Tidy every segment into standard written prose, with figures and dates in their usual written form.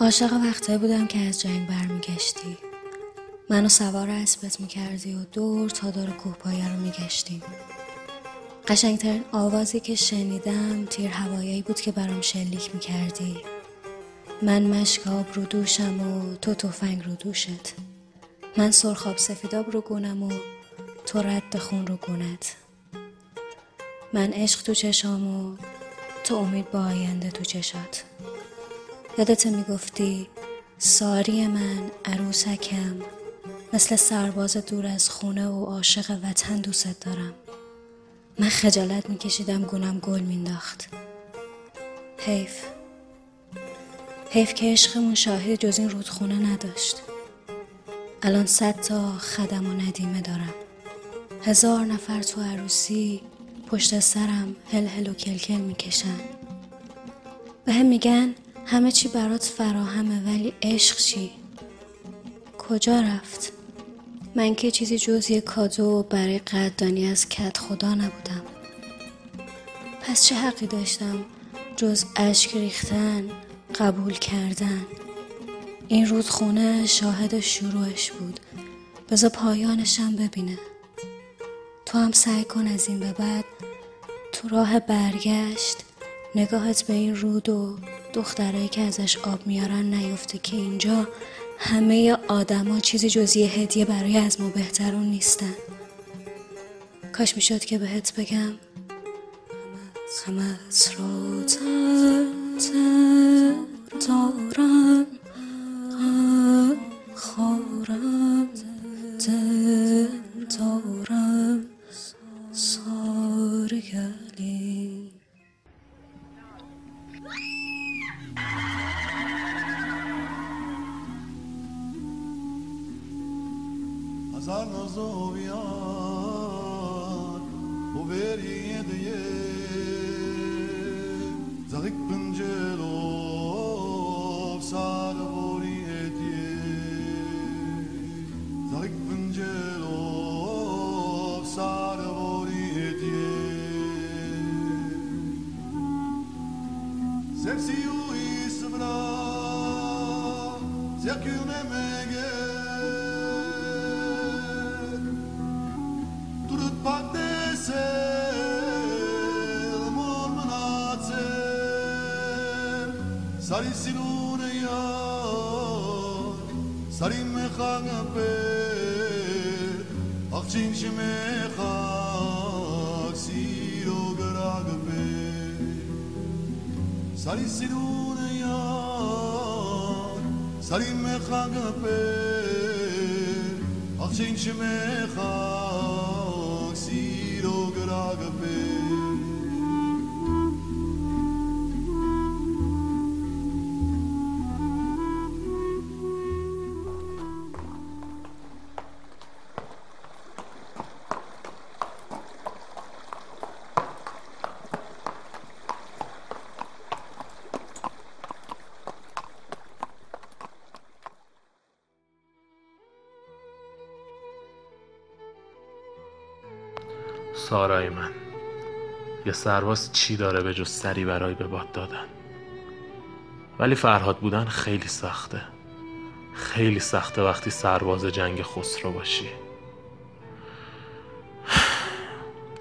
عاشق وقتایی بودم که از جنگ برمیگشتی، منو سوار اسبت میکردی و دور تا دور کوهپایه رو میگشتیم. قشنگترین آوازی که شنیدم تیر هوایی بود که برام شلیک میکردی. من مشک آب رو دوشم و تو تفنگ رو دوشت، من سرخاب سفیداب رو گونم و تو رد خون رو گونت، من عشق تو چشام و تو امید با آینده تو چشات. یادت میگفتی ساری من عروسکم، مثل سرباز دور از خونه و عاشق وطن دوست دارم. من خجالت میکشیدم، گونم گل مینداخت. حیف که عشقمون شاهد جز این رودخونه نداشت. الان 100 تا خدم و ندیمه دارم، 1000 نفر تو عروسی پشت سرم هل هل و کلکل میکشن. به هم میگن همه چی برات فراهمه، ولی عشق چی؟ کجا رفت؟ من که چیزی جز یه کادو برای قدردانی از کد خدا نبودم. پس چه حقی داشتم جز اشک ریختن، قبول کردن؟ این رودخونه شاهد شروعش بود، بذار پایانشم ببینه. تو هم سعی کن از این به بعد تو راه برگشت نگاهت به این رود و دخترایی که ازش آب میارن نیفته که اینجا همه آدما چیزی جز یه هدیه برای از ما بهترون نیستن. کاش میشد که بهت بگم خمسرو تارم خورم تارم ساری گلین. زن و زویان و بریه دیه زغیق پنجلو سال بوریه دیه زغیق پنجلو سال بوریه دیه سپسیو ایسبرا زکیونه مگه ساری سیلون یار ساری میخانه به آخرینش میخان سیرو گرگ به ساری سیلون یار ساری میخانه به آخرینش میخان سیرو گرگ به. سارای من، یه سرباز چی داره به جز سری برای به باد دادن؟ ولی فرهاد بودن خیلی سخته، خیلی سخته وقتی سرباز جنگ خسرو باشی.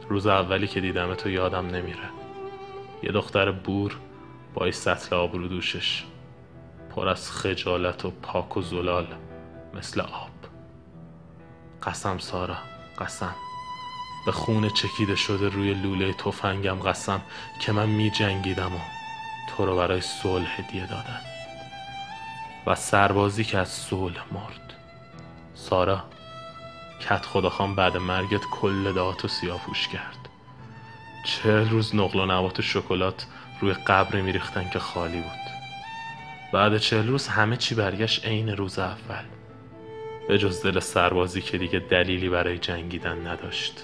روز اولی که دیدم تو یادم نمیره، یه دختر بور با این سطل آبرو دوشش پر از خجالت و پاک و زلال مثل آب. قسم سارا، قسم به خون چکیده شده روی لوله تفنگم، قسم که من می جنگیدم و تو رو برای صلح هدیه دادن و سربازی که از صلح مرد. سارا کت خداخوان بعد مرگت کل دهاتو سیاه‌پوش کرد. 40 روز نقل و نبات شکلات روی قبر می ریختن که خالی بود. بعد 40 روز همه چی برگشت عین روز اول، به جز دل سربازی که دیگه دلیلی برای جنگیدن نداشت.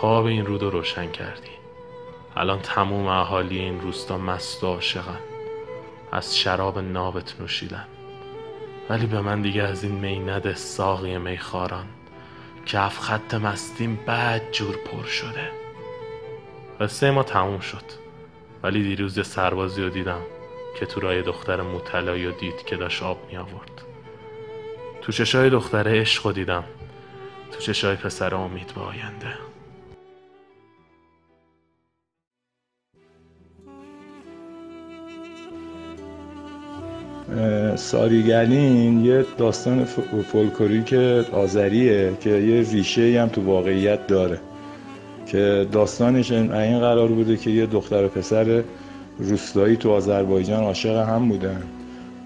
تا به این رودو روشن کردی. الان تموم اهالی این روستا مست و عاشقن، از شراب نابت نوشیدن. ولی به من دیگه از این می نده ساقی میخاران، کف خط مستیم بد جور پر شده. قصه ما تموم شد، ولی دیروز یه سربازی رو دیدم که تو رای دختر موطلایو دید که داشت آب می آورد. تو چشای دختره عشقو دیدم، تو چشای پسره امید به آینده. ساری گلین یه داستان فولکلوریک آذریه که یه ریشه‌ای هم تو واقعیت داره، که داستانش این قرار بوده که یه دختر و پسر روستایی تو آذربایجان عاشق هم بودن.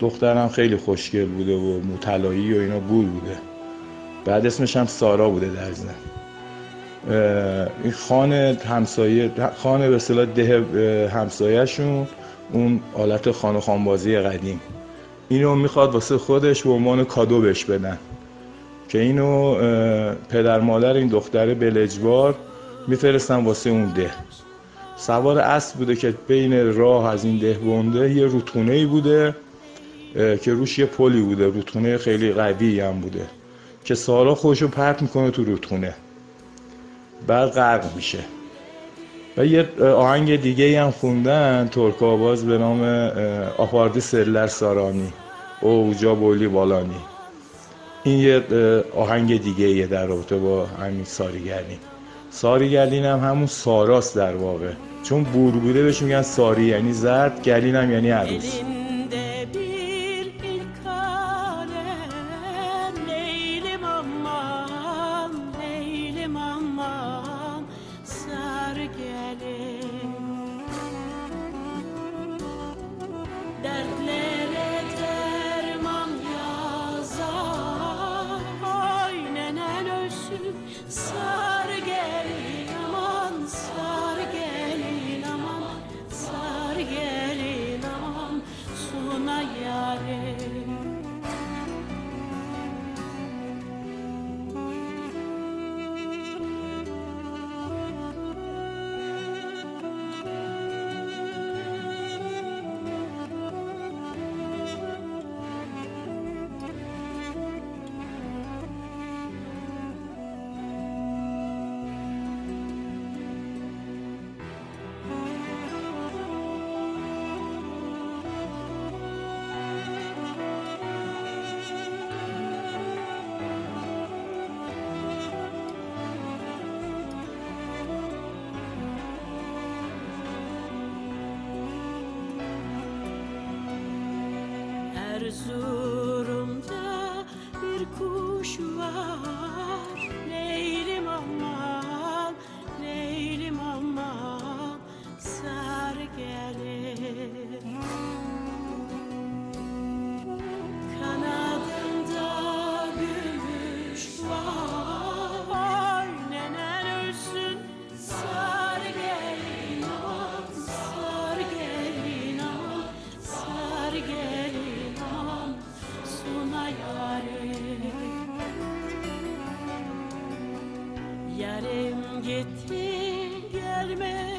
دخترم خیلی خوشگل بوده و موطلایی و اینا گول بوده، بعد اسمش هم سارا بوده در ضمن. این خانه همسایه، خانه به اصطلاح ده همسایه‌شون، اون آلت خان و خانبازی قدیم، اینو میخواد واسه خودش به عنوان کادو بهش بدن، که اینو پدر مادر این دختره بلجبار میفرستن واسه اون ده. سوار اسب بوده که بین راه از این ده بونده یه رودخونه‌ای بوده که روش یه پلی بوده، رودخونه خیلی قوی هم بوده، که سارا خودشو پرت میکنه تو رودخونه، بعد غرق میشه. و یه آهنگ دیگه هم خوندن ترک آواز به نام آپاردی سرلر سارانی اوجا بولی بالانی. این یه آهنگ دیگه یه در رابطه با همین ساری گلین. ساری گلین هم همون ساراست در واقع، چون بور بوده بهش میگن ساری یعنی زرد، گلین هم یعنی عروس. Erzurum'da bir kuş var, Leylim aman, Leylim aman, sar gelir. Kanadında gümüş var, nenen ölsün, sar gelin aman, sar gelin aman, sar gelin. Yarim gitti gelme